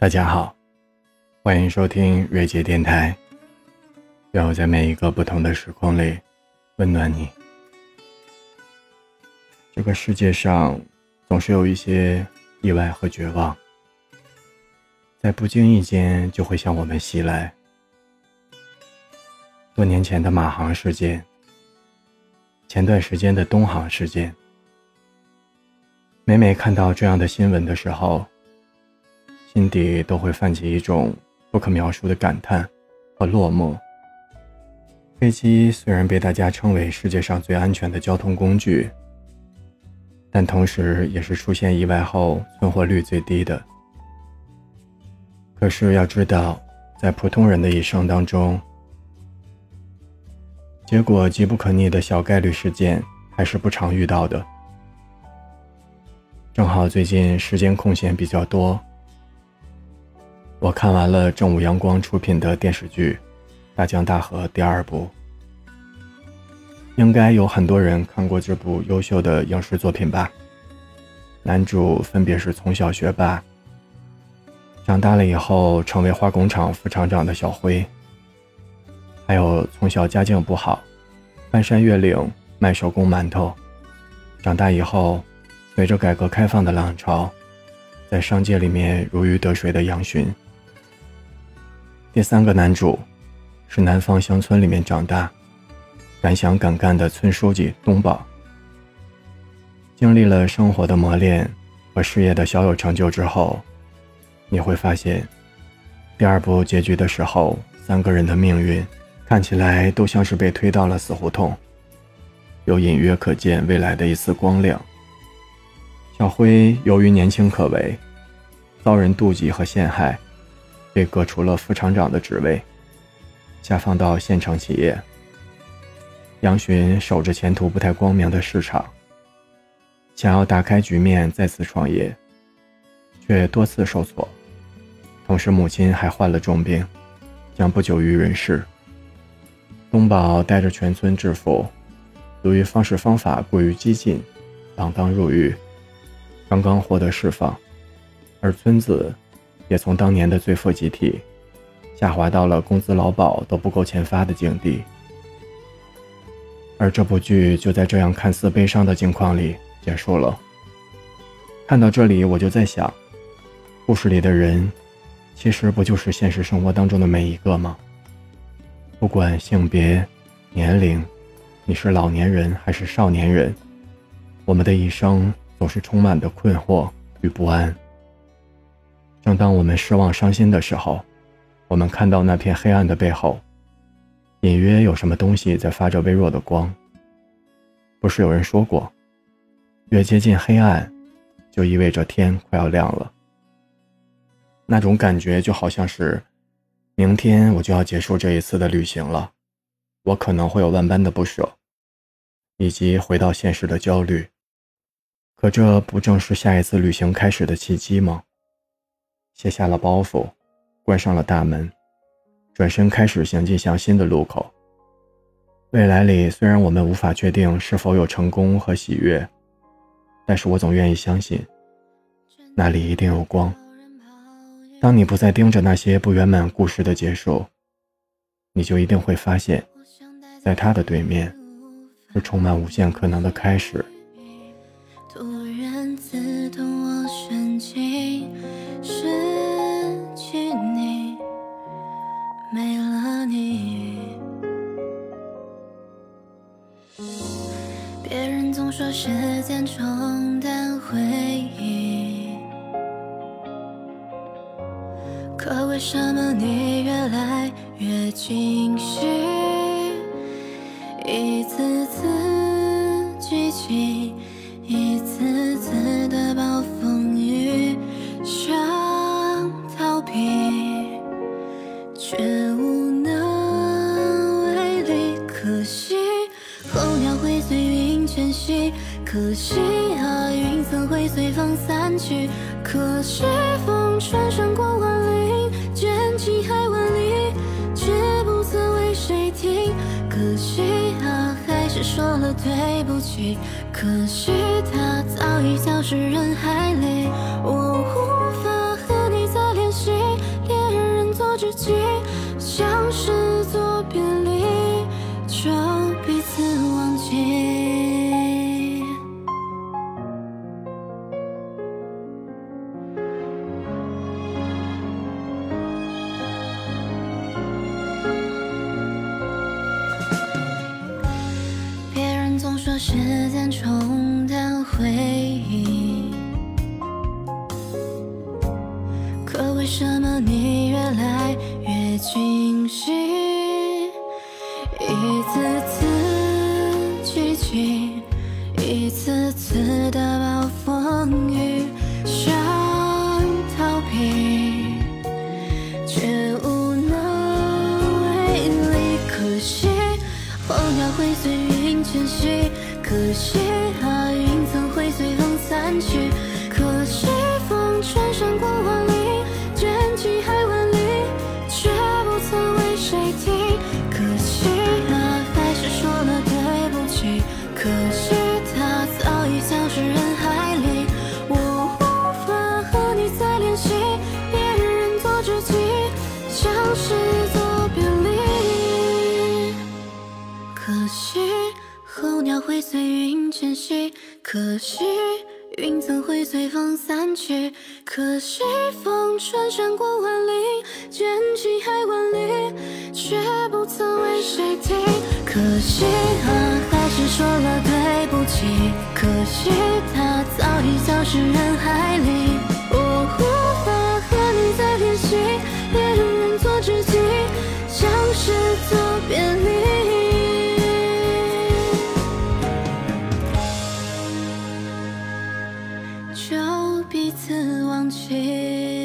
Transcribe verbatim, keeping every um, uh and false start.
大家好，欢迎收听瑞杰电台，让我在每一个不同的时空里温暖你。这个世界上总是有一些意外和绝望，在不经意间就会向我们袭来。多年前的马航事件，前段时间的东航事件，每每看到这样的新闻的时候，心底都会泛起一种不可描述的感叹和落寞。飞机虽然被大家称为世界上最安全的交通工具，但同时也是出现意外后存活率最低的。可是要知道，在普通人的一生当中，结果极不可逆的小概率事件还是不常遇到的。正好最近时间空闲比较多，我看完了正午阳光出品的电视剧《大江大河》第二部。应该有很多人看过这部优秀的影视作品吧。男主分别是从小学霸，长大了以后成为化工厂副厂长的小辉，还有从小家境不好，翻山越岭卖手工馒头，长大以后随着改革开放的浪潮，在商界里面如鱼得水的杨巡。第三个男主是南方乡村里面长大，敢想敢干的村书记东宝。经历了生活的磨练和事业的小有成就之后，你会发现第二部结局的时候，三个人的命运看起来都像是被推到了死胡同，有隐约可见未来的一丝光亮。小辉由于年轻可为，遭人妒忌和陷害，被革除了副厂长的职位，下放到县城企业。杨巡守着前途不太光明的市场，想要打开局面再次创业，却多次受挫。同时母亲还患了重病，将不久于人世。东宝带着全村致富，由于方式方法过于激进，锒铛入狱，刚刚获得释放。而村子也从当年的最富集体下滑到了工资劳保都不够钱发的境地。而这部剧就在这样看似悲伤的境况里结束了。看到这里，我就在想，故事里的人其实不就是现实生活当中的每一个吗？不管性别、年龄，你是老年人还是少年人，我们的一生总是充满的困惑与不安。正当我们失望伤心的时候，我们看到那片黑暗的背后，隐约有什么东西在发着微弱的光。不是有人说过，越接近黑暗就意味着天快要亮了。那种感觉就好像是，明天我就要结束这一次的旅行了，我可能会有万般的不舍，以及回到现实的焦虑。可这不正是下一次旅行开始的契机吗？卸下了包袱，关上了大门，转身开始行进向新的路口。未来里虽然我们无法确定是否有成功和喜悦，但是我总愿意相信，那里一定有光。当你不再盯着那些不圆满故事的结束，你就一定会发现，在它的对面是充满无限可能的开始。突然刺痛我神经，失去你，没了你。别人总说时间冲淡回忆，可为什么你越来越清晰，一次次举起，一次次的暴风雨想逃避，却无能为力。可惜候鸟会随云卷息，可惜啊云层会随风散去，可惜风穿山过万里，卷起海万里，却不曾为谁停。可惜啊还是说了对不起，可惜它早已消失人海里，我无法和你再联系。回忆，可为什么你越来越清晰，一次次聚集，一次次的暴风雨，想逃避却无能为力，可惜候鸟会随云迁徙，可惜啊云层会随风散去，可惜风穿山过万里，卷起海万里，却不曾为谁听，可惜啊还是说了对不起，可惜他早已消失人海里，我无法和你再联系，别人做知己，像是一座别离，可惜候鸟会随云迁徙，可惜云层会随风散去，可惜风穿山过万里，卷起海万里，却不曾为谁听，可惜啊还是说了对不起，可惜他早已消失人海里，我无法和你再联系，别人做知己，像是做别离。就彼此忘记。